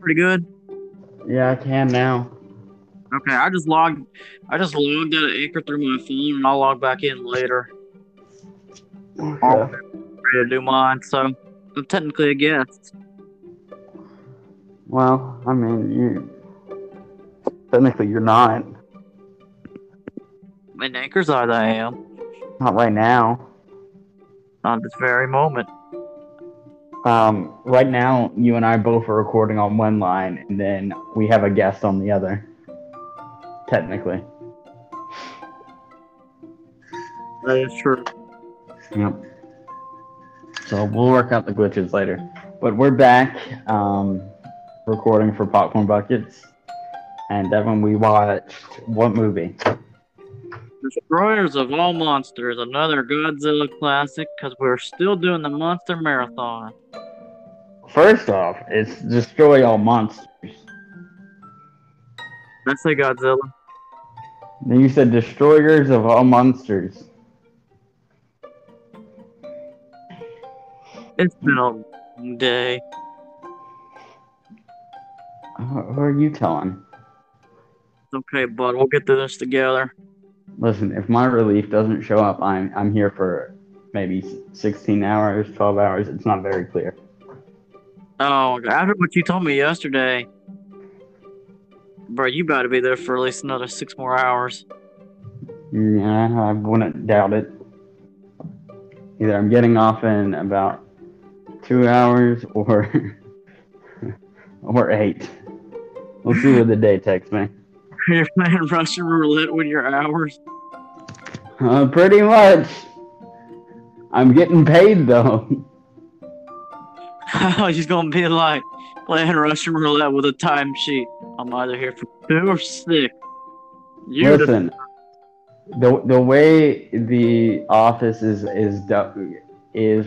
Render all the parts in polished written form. pretty good? Yeah, I can now. Okay, I just logged out of Anchor through my phone, and I'll log back in later. Okay. I'm ready to do mine, so I'm technically a guest. Well, I mean, technically you're not. In Anchor's eyes, I am. Not right now. Not at this very moment. Right now, you and I both are recording on one line, and then we have a guest on the other. Technically. That is true. Yep. So we'll work out the glitches later. But we're back, recording for Popcorn Buckets. And Devin, we watched what movie? Destroyers of All Monsters, another Godzilla classic, because we're still doing the Monster Marathon. First off, it's Destroy All Monsters. I say Godzilla. Then you said Destroyers of All Monsters. It's been a long day. Who are you telling? It's okay, bud. We'll get through this together. Listen, if my relief doesn't show up, I'm here for maybe 16 hours, 12 hours. It's not very clear. Oh, after what you told me yesterday, bro, you better be there for at least another 6 more hours. Yeah, I wouldn't doubt it. Either I'm getting off in about 2 hours or 8. We'll see what the day takes me. You're playing Russian roulette with your hours? Pretty much. I'm getting paid, though. He's going to be like playing Russian roulette with a timesheet. I'm either here for 2 or 6. You listen, the way the office is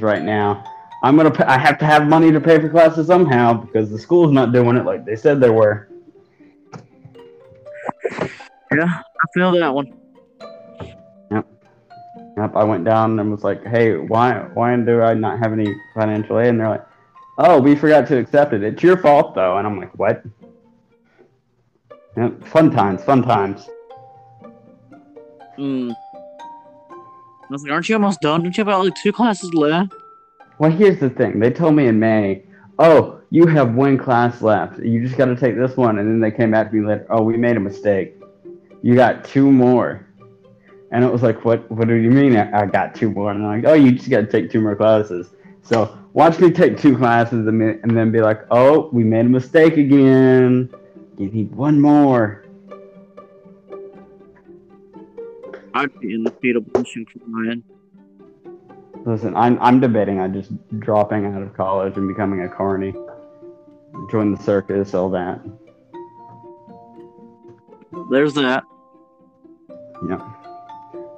right now, I have to have money to pay for classes somehow because the school's not doing it like they said they were. Yeah, I feel that one. Yep. I went down and was like, "Hey, why do I not have any financial aid?" And they're like, "Oh, we forgot to accept it. It's your fault, though." And I'm like, "What?" Yep. Fun times. I was like, "Aren't you almost done? Don't you have about 2 classes left?" Well, here's the thing. They told me in May, "Oh, you have 1 class left. You just got to take this one." And then they came back to me later, "Oh, we made a mistake. You got 2 more." And it was like, what do you mean I got 2 more? And I'm like, "Oh, you just got to take 2 more classes." So watch me take 2 classes and then be like, "Oh, we made a mistake again. You need 1 more." I'd be in the fetal position crying. Listen, I'm debating on just dropping out of college and becoming a carny. Join the circus, all that. There's that. Yeah.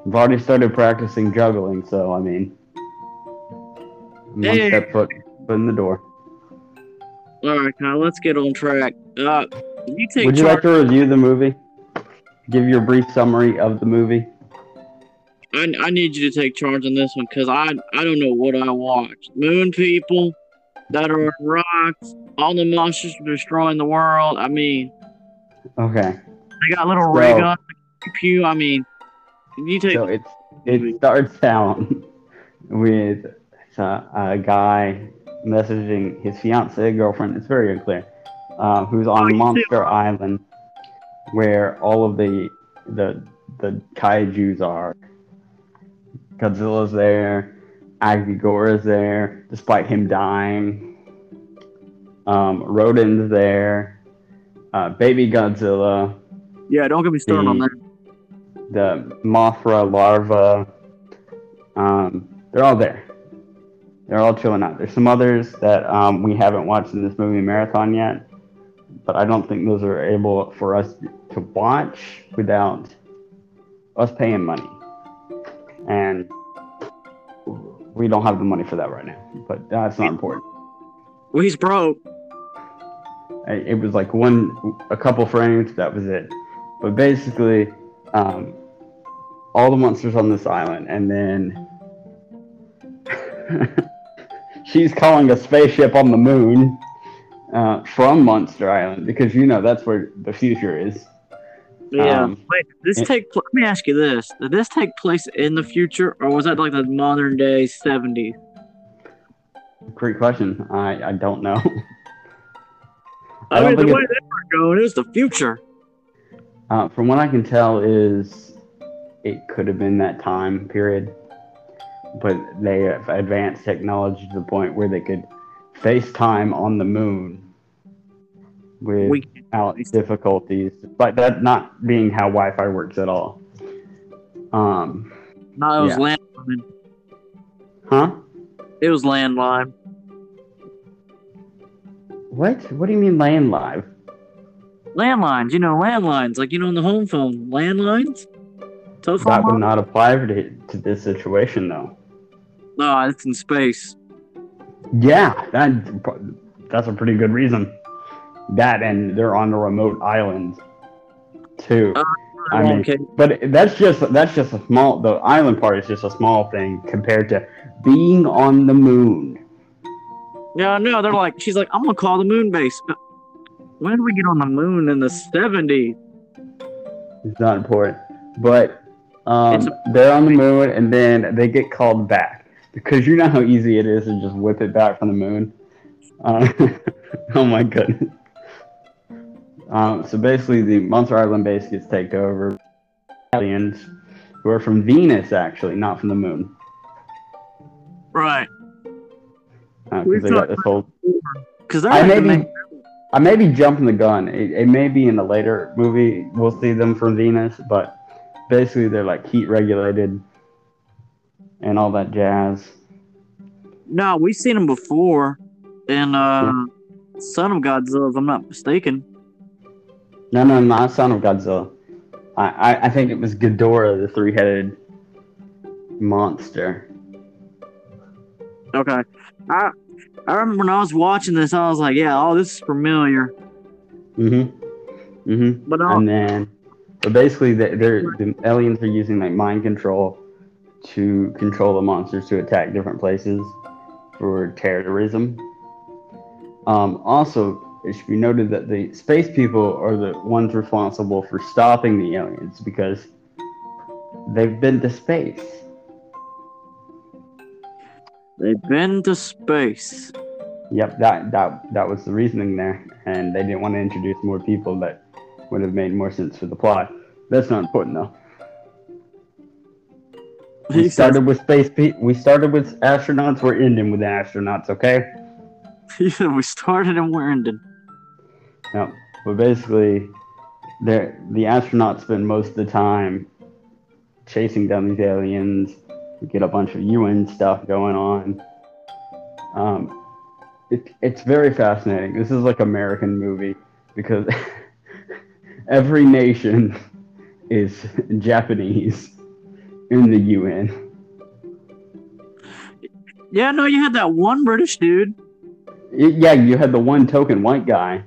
I've already started practicing juggling, so, I mean... I'm one step foot in the door. Alright, Kyle, let's get on track. Would you like to review the movie? Give your brief summary of the movie? I need you to take charge on this one, because I don't know what I watched. Moon people that are rocks, all the monsters destroying the world, I mean... Okay. They got little ray guns. Pew. I mean, you take. So it starts out with a guy messaging his fiancée, girlfriend. It's very unclear. Who's on Monster Island, where all of the kaijus are. Godzilla's there. Anguirus is there, despite him dying. Rodan's there. Baby Godzilla. Yeah, don't get me started on that. The Mothra larva, they're all there. They're all chilling out. There's some others that we haven't watched in this movie marathon yet, but I don't think those are able for us to watch without us paying money. And we don't have the money for that right now, but that's not important. Well, he's broke. It was like a couple frames, that was it. But basically... all the monsters on this island, and then she's calling a spaceship on the moon, from Monster Island, because you know that's where the future is. Yeah. Wait, let me ask you this: did this take place in the future, or was that like the modern day 70s? Great question. I don't know. I mean, the way they were going, it was the future. From what I can tell, it could have been that time period, but they have advanced technology to the point where they could FaceTime on the moon without difficulties. But that's not being how Wi-Fi works at all. No, it was landline. Huh? It was landline. What? What do you mean landline? Landlines, landlines, in the home phone. Landlines? Telephone that would not apply to this situation, though. No, it's in space. Yeah, that's a pretty good reason. That, and they're on a remote island, too. Okay. But that's just a small... The island part is just a small thing compared to being on the moon. Yeah, no, they're like... She's like, I'm going to call the moon base. When did we get on the moon in the 70s? It's not important. But they're on the moon, and then they get called back. Because you know how easy it is to just whip it back from the moon? Oh my goodness. So basically, the Monster Island base gets taken over by aliens who are from Venus, actually, not from the moon. Right. Because they got this whole... I may be jumping the gun. It may be in a later movie. We'll see them from Venus, but basically they're like heat regulated and all that jazz. No, we've seen them before in Son of Godzilla, if I'm not mistaken. No, not Son of Godzilla. I think it was Ghidorah, the three-headed monster. Okay. I remember when I was watching this, I was like, yeah, all this is familiar. Mm-hmm. Mm-hmm. But basically, the aliens are using, mind control to control the monsters to attack different places for terrorism. Also, it should be noted that the space people are the ones responsible for stopping the aliens because they've been to space. They've been to space. Yep, that was the reasoning there, and they didn't want to introduce more people that would have made more sense for the plot. That's not important, though. We started with astronauts. We're ending with astronauts. Okay. Yeah, we started and we're ending. Yep. But basically, the astronauts spend most of the time chasing down these aliens. We get a bunch of UN stuff going on. It's very fascinating. This is like American movie because every nation is Japanese in the UN. Yeah, no, you had that one British dude. Yeah, you had the one token white guy.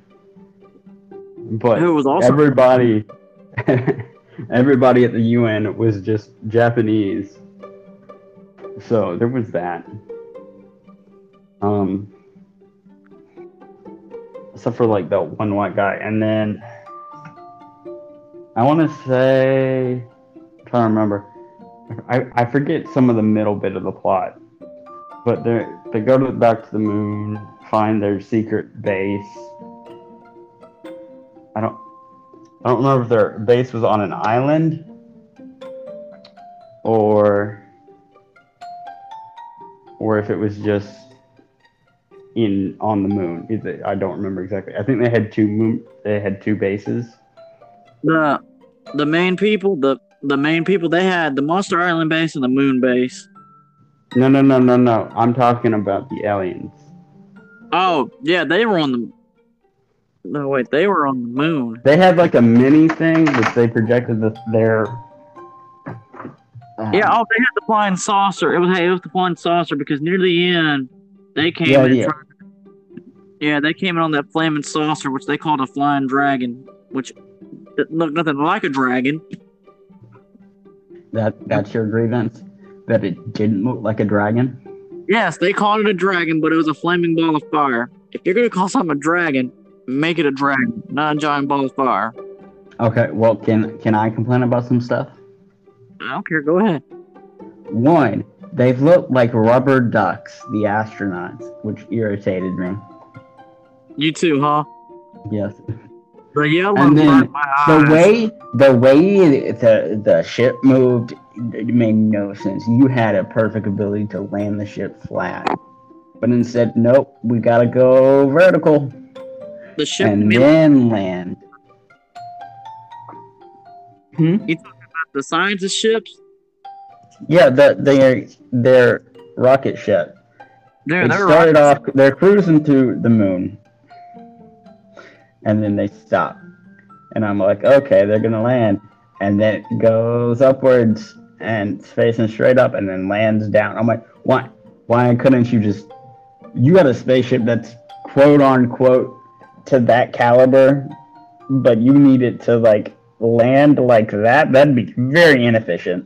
But who was also everybody at the UN was just Japanese. So there was that. Except for that one white guy, and then I want to say, I'm trying to remember, I forget some of the middle bit of the plot, but they go back to the moon, find their secret base. I don't remember if their base was on an island or if it was just on the moon. I don't remember exactly. I think they had two bases. The main people, they had the Monster Island base and the moon base. No. I'm talking about the aliens. Oh yeah, they were on the. No wait, they were on the moon. They had a mini thing that they projected their. Yeah, they had the flying saucer. It was the flying saucer because near the end they came they came in on that flaming saucer, which they called a flying dragon, which looked nothing like a dragon. That's your grievance? That it didn't look like a dragon? Yes, they called it a dragon, but it was a flaming ball of fire. if you're going to call something a dragon, make it a dragon, not a giant ball of fire. Okay, well, can I complain about some stuff? I don't care, go ahead. One, they've looked like rubber ducks, the astronauts, which irritated me. You too, huh? Yes. The yellow and then my eyes. The way the ship moved, it made no sense. You had a perfect ability to land the ship flat, but instead, nope, we gotta go vertical. The ship and then land. You talking about the science of ships? Yeah, their rocket ship. They're cruising to the moon. And then they stop. And I'm like, okay, they're going to land. And then it goes upwards and it's facing straight up and then lands down. I'm like, why? Why couldn't you just... You got a spaceship that's quote-unquote to that caliber, but you need it to, like, land like that? That'd be very inefficient.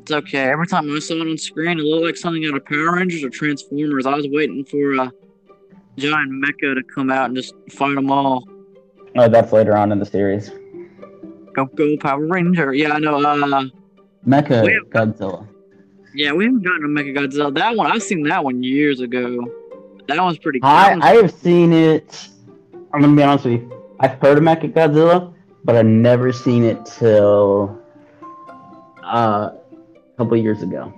It's okay. Every time I saw it on screen, it looked like something out of Power Rangers or Transformers. I was waiting for a giant mecha to come out and just fight them all. Oh, that's later on in the series. Go Power Ranger. Yeah, I know. Mecha Godzilla. Yeah, we haven't gotten a Mecha Godzilla. That one, I've seen that one years ago. That one's pretty cool. I have seen it. I'm going to be honest with you. I've heard of Mecha Godzilla, but I've never seen it till a couple of years ago.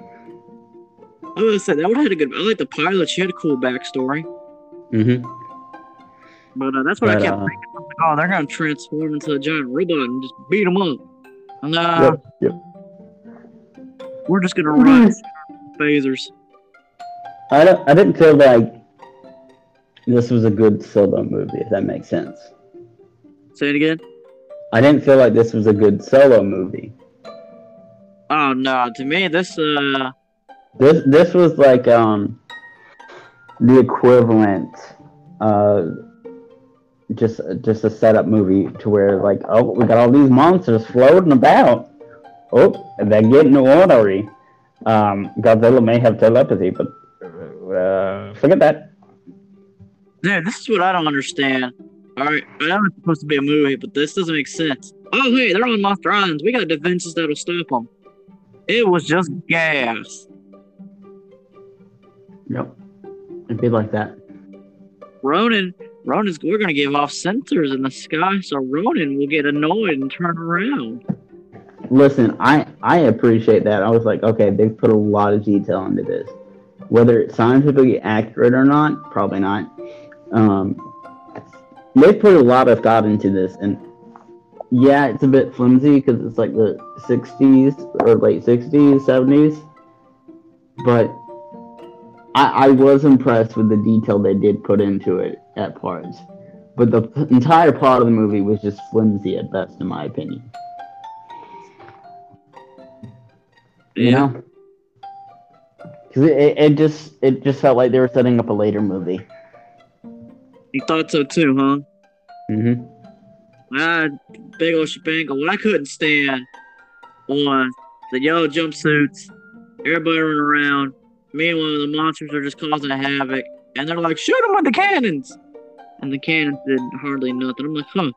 I was going to say, that one had a good... I like the pilot. She had a cool backstory. But that's what I kept thinking. Oh, they're going to transform into a giant robot and just beat them up. And, we're just going to run phasers. I didn't feel like this was a good solo movie, if that makes sense. Say it again? I didn't feel like this was a good solo movie. Oh, no. To me, This was like, the equivalent, just a setup movie to where, like, oh, we got all these monsters floating about. Oh, they're getting watery. Godzilla may have telepathy, but forget that. Dude, this is what I don't understand. Alright, I know it's supposed to be a movie, but this doesn't make sense. Oh, hey, they're on Monster Island. We got defenses that'll stop them. It was just gas. Yep. It'd be like that. We're going to give off sensors in the sky, so Rodan will get annoyed and turn around. Listen, I appreciate that. I was like, okay, they've put a lot of detail into this. Whether it's scientifically accurate or not, probably not. They put a lot of thought into this, and yeah, it's a bit flimsy because it's like the 60s or late 60s, 70s. But I was impressed with the detail they did put into it at parts. But the entire plot of the movie was just flimsy at best, in my opinion. Yeah. You know? It just felt like they were setting up a later movie. You thought so too, huh? Big ol' shebangle. What I couldn't stand was the yellow jumpsuits, everybody running around. Meanwhile, the monsters are just causing havoc, and they're like, shoot them with the cannons! And the cannons did hardly nothing. I'm like, huh.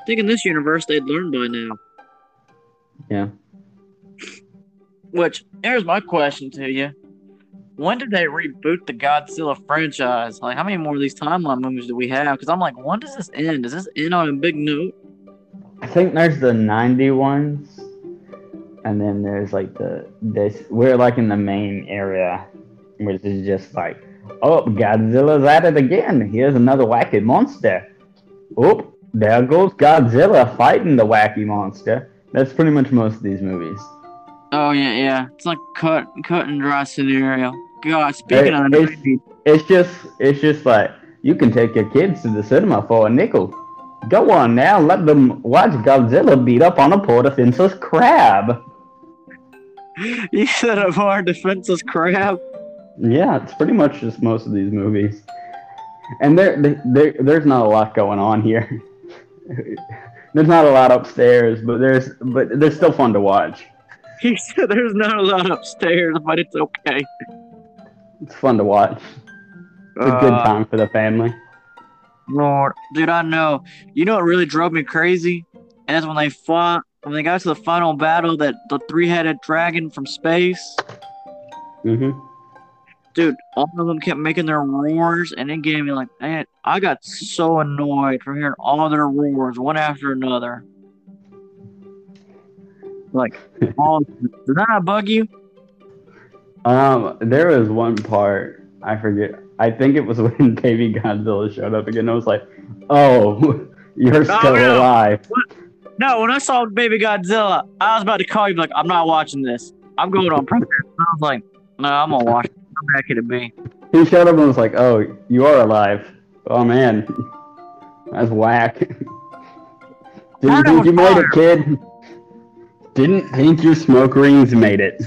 I think in this universe, they'd learn by now. Yeah. Which, here's my question to you. When did they reboot the Godzilla franchise? Like, how many more of these timeline movies do we have? Because I'm like, when does this end? Does this end on a big note? I think there's the 90 ones. And then there's like we're like in the main area, which is just like, oh, Godzilla's at it again. Here's another wacky monster. Oh, there goes Godzilla fighting the wacky monster. That's pretty much most of these movies. Oh, yeah. It's like cut and dry scenario. God, speaking of the movie. It's just like, you can take your kids to the cinema for a nickel. Go on now, let them watch Godzilla beat up on a poor defenseless crab. You said a poor defenseless crab? Yeah, it's pretty much just most of these movies. And there's not a lot going on here. There's not a lot upstairs, but they're still fun to watch. He said there's not a lot upstairs, but it's okay. It's fun to watch. a good time for the family. Lord, dude, I know. You know what really drove me crazy? And that's when they fought, when they got to the final battle, that the three-headed dragon from space. Mm-hmm. Dude, all of them kept making their roars, and it gave me like, man, I got so annoyed from hearing all their roars, one after another. Like, all did that bug you? There was one part, I forget. I think it was when Baby Godzilla showed up again. I was like, oh, you're still alive. No, when I saw Baby Godzilla, I was about to call you like, I'm not watching this. I'm going on protest. I was like, no, I'm going to watch it. How bad could it be? He showed up and was like, oh, you are alive. Oh, man. That's whack. Didn't think you made it, kid. Didn't think your smoke rings made it.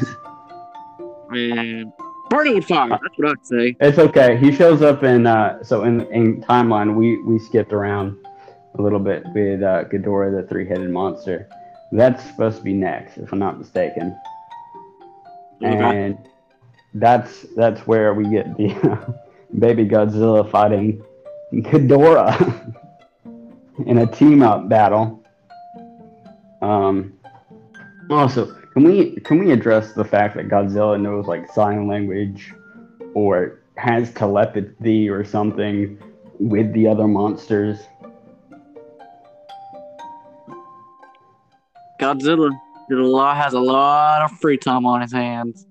Man. Burn it with fire. That's what I'd say. It's okay. He shows up in, so in timeline, we skipped around a little bit with Ghidorah, the three-headed monster. That's supposed to be next, if I'm not mistaken. Okay. And that's where we get the Baby Godzilla fighting Ghidorah in a team-up battle. Also, can we address the fact that Godzilla knows like sign language or has telepathy or something with the other monsters? Godzilla has a lot of free time on his hands.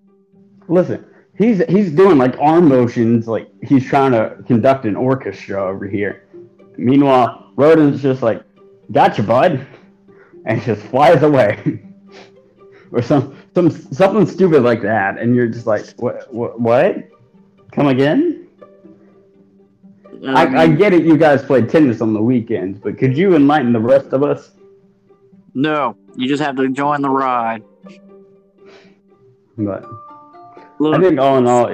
Listen, he's doing like arm motions, like he's trying to conduct an orchestra over here. Meanwhile, Rodan's just like, "Gotcha, bud," and just flies away. Or something stupid like that, and you're just like, what? Come again? I get it. You guys played tennis on the weekends, but could you enlighten the rest of us? No, you just have to join the ride. But look, I think all in all,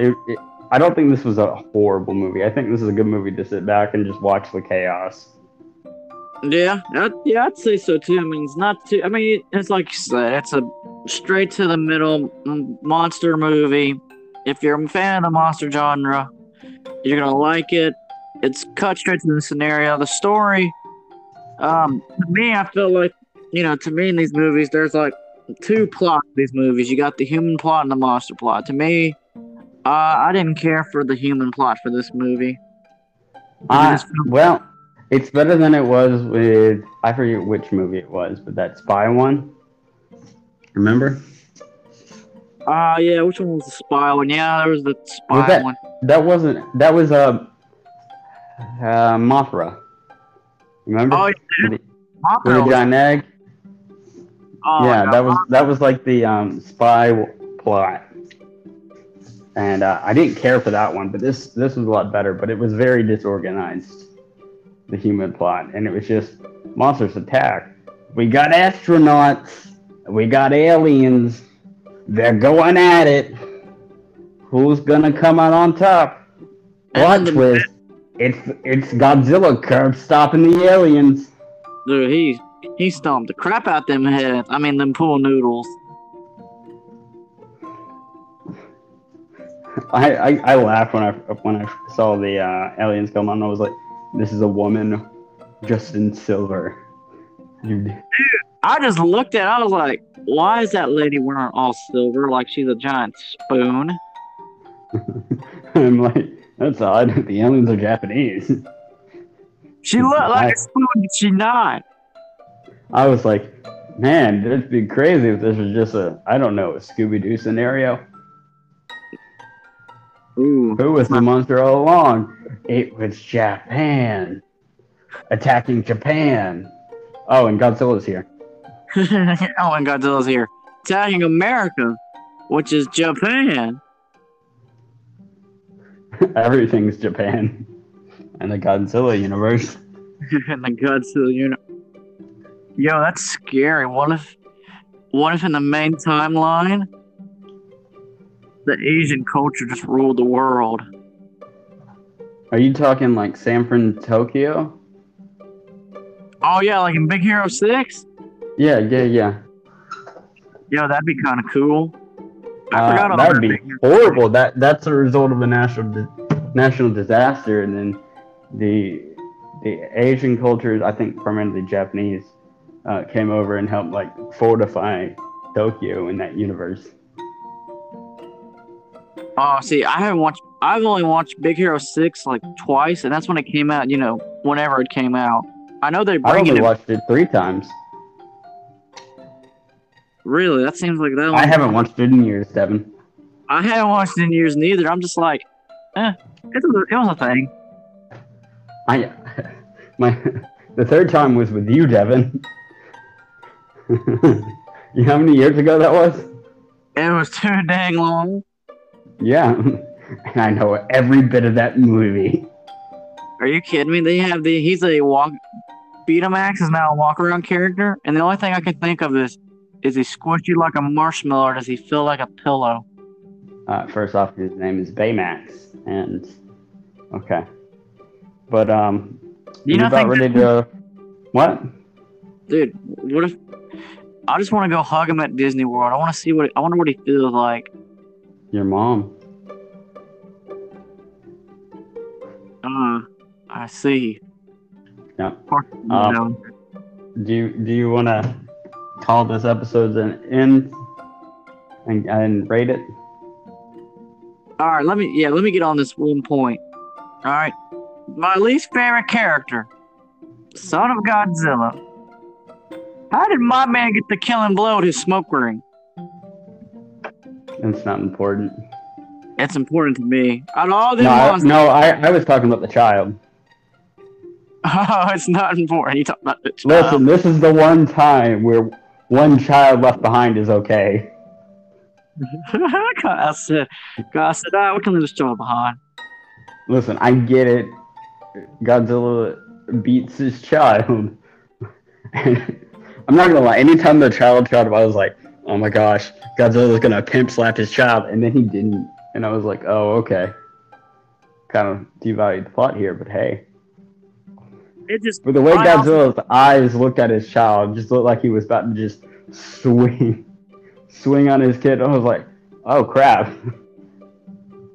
I don't think this was a horrible movie. I think this is a good movie to sit back and just watch the chaos. Yeah, I'd say so too. I mean, it's not too. I mean, it's like you said, it's a straight to the middle monster movie. If you're a fan of the monster genre, you're gonna like it. It's cut straight to the scenario. The story, to me, I feel like, you know, to me in these movies, there's like two plots. These movies, you got the human plot and the monster plot. To me, I didn't care for the human plot for this movie. Well, it's better than it was with, I forget which movie it was, but that spy one. Remember? Yeah, which one was the spy one? Yeah, there was the spy one. That was Mothra. Remember? Oh, yeah. Mothra. The giant egg. Oh, yeah, that was like the spy plot. And I didn't care for that one, but this was a lot better, but it was very disorganized, the human plot. And it was just monsters attack. We got astronauts. We got aliens. They're going at it. Who's gonna come out on top? Plot twist. It's Godzilla curb stopping the aliens. Dude, he stomped the crap out them heads. I mean, them pool noodles. I laughed when I saw the aliens come on. I was like, this is a woman, Justin Silver. Dude. I just looked at it, I was like, why is that lady wearing all silver like she's a giant spoon? I'm like, that's odd. The aliens are Japanese. She looked like a spoon, did she not? I was like, man, it'd be crazy if this was just a Scooby-Doo scenario. Ooh. Who was the monster all along? It was Japan. Attacking Japan. Oh, and Godzilla's here. Attacking America, which is Japan. Everything's Japan. And the Godzilla universe. Yo, that's scary. What if in the main timeline, the Asian culture just ruled the world? Are you talking like San Tokyo? Oh, yeah, like in Big Hero 6? Yeah. Yo, that'd be kind of cool. I forgot about that. That'd be horrible. That's a result of a national national disaster, and then the Asian cultures, I think primarily Japanese, came over and helped like fortify Tokyo in that universe. Oh, see, I've only watched Big Hero 6 like twice, and that's when it came out, you know, whenever it came out. I know they bring it. I only watched it 3 times. Really? That seems like that one. I haven't watched it in years, Devin. I haven't watched it in years neither. I'm just like, it was a thing. The 3rd time was with you, Devin. You know how many years ago that was? It was too dang long. Yeah, and I know every bit of that movie. Are you kidding me? They have he's a walk. Betamax is now a walk-around character, and the only thing I can think of is he squish you like a marshmallow, or does he feel like a pillow? First off, his name is Baymax, and okay, but you know, about ready to what? Dude, what if I just want to go hug him at Disney World? I want to see I wonder what he feels like. Your mom. I see. Yeah. Do you want to call this episode an end and rate it? All right. Let me get on this one point. All right. My least favorite character, Son of Godzilla. How did my man get the killing blow at his smoke ring? It's not important. It's important to me. Out of all the monsters. I was talking about the child. Oh, it's not important. You talking about the child. Listen, this is the one time where one child left behind is okay. God said, we can leave this child behind. Listen, I get it. Godzilla beats his child. I'm not gonna lie. Anytime the child tried, I was like, oh my gosh, Godzilla's gonna pimp slap his child, and then he didn't. And I was like, oh, okay. Kind of devalued the plot here, but hey. But the way Godzilla's eyes looked at his child, just looked like he was about to just swing on his kid. I was like, oh crap.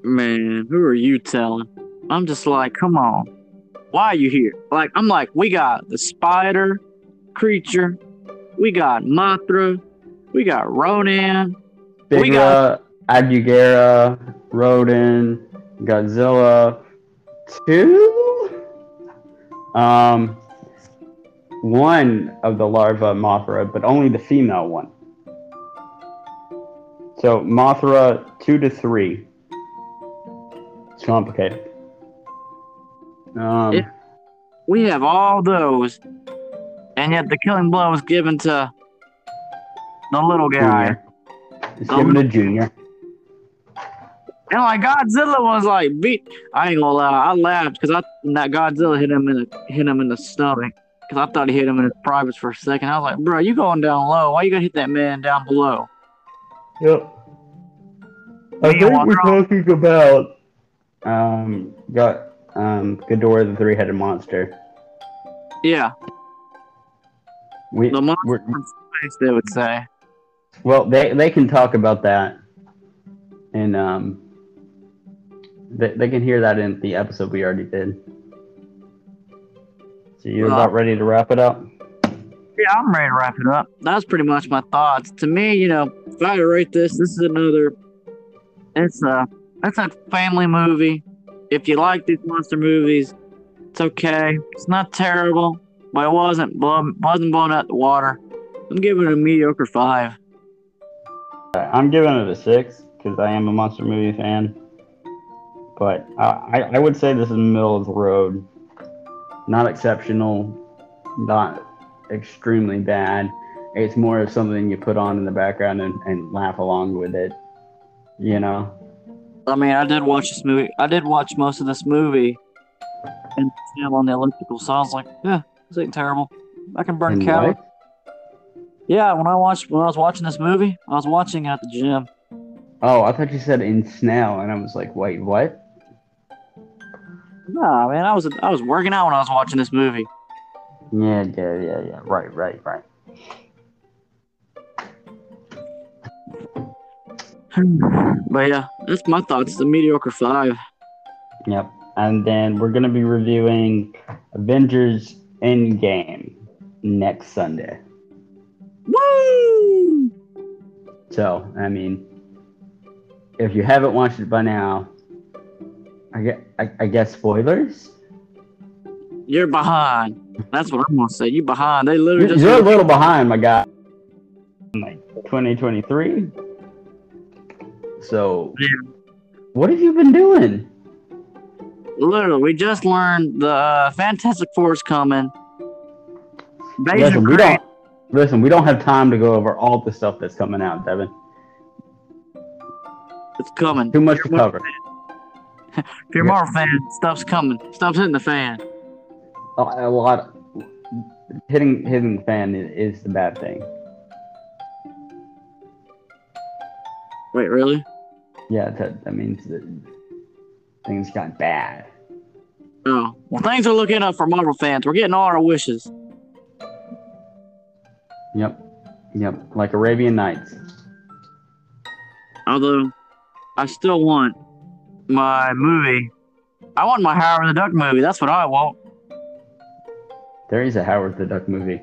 Man, who are you telling? I'm just like, come on. Why are you here? Like, I'm like, we got the spider creature. We got Mothra. We got Rodan. Big, we got Anguirus, Rodan, Godzilla. 1 of the larva Mothra, but only the female one. So Mothra 2 to 3. It's complicated. We have all those, and yet the killing blow was given to the little guy. It's given to Junior. And like Godzilla was like beat. I ain't gonna lie, I laughed because that Godzilla hit him in the stomach because I thought he hit him in his privates for a second. I was like, bro, you going down low? Why you gonna hit that man down below? Yep. I think we're talking about Ghidorah the 3-headed monster. Yeah. The monster from space, they would say. Well, they can talk about that, and they can hear that in the episode we already did. So you're about ready to wrap it up? Yeah, I'm ready to wrap it up. That's pretty much my thoughts. To me, you know, if I rate this, this is another. That's a family movie. If you like these monster movies, it's okay. It's not terrible, but it wasn't blown out the water. I'm giving it a mediocre 5. I'm giving it a 6 because I am a monster movie fan, but I would say this is middle of the road. Not exceptional, not extremely bad. It's more of something you put on in the background and laugh along with it, you know. I mean, I did watch most of this movie, and still on the elliptical, so I was like, yeah, this ain't terrible. I can burn calories. Yeah, when I was watching this movie, I was watching at the gym. Oh, I thought you said in snail, and I was like, wait, what? Nah, man, I was working out when I was watching this movie. Yeah. Right. But yeah, that's my thoughts. It's a mediocre 5. Yep. And then we're going to be reviewing Avengers Endgame next Sunday. Woo! So, I mean, if you haven't watched it by now, I guess spoilers? You're behind. That's what I'm going to say. You're behind. They literally You're a little behind, my guy. In like 2023. So, yeah. What have you been doing? Literally, we just learned the Fantastic Four is coming. Listen, we don't have time to go over all the stuff that's coming out, Devin. It's coming. Too much to cover. If you're a Marvel fan, stuff's coming. Stuff's hitting the fan. A lot of, hitting the fan is the bad thing. Wait, really? Yeah, that means that things got bad. Oh, well, things are looking up for Marvel fans. We're getting all our wishes. Yep. Like Arabian Nights. Although, I still want my movie. I want my Howard the Duck movie. That's what I want. There is a Howard the Duck movie.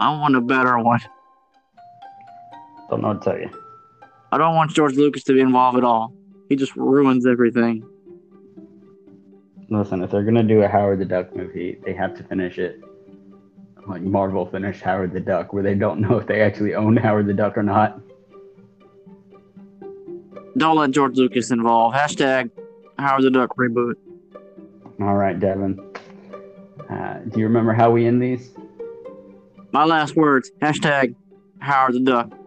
I want a better one. Don't know what to tell you. I don't want George Lucas to be involved at all. He just ruins everything. Listen, if they're going to do a Howard the Duck movie, they have to finish it like Marvel finished Howard the Duck, where they don't know if they actually owned Howard the Duck or not. Don't let George Lucas involved. # Howard the Duck reboot. All right, Devin. Do you remember how we end these? My last words. # Howard the Duck.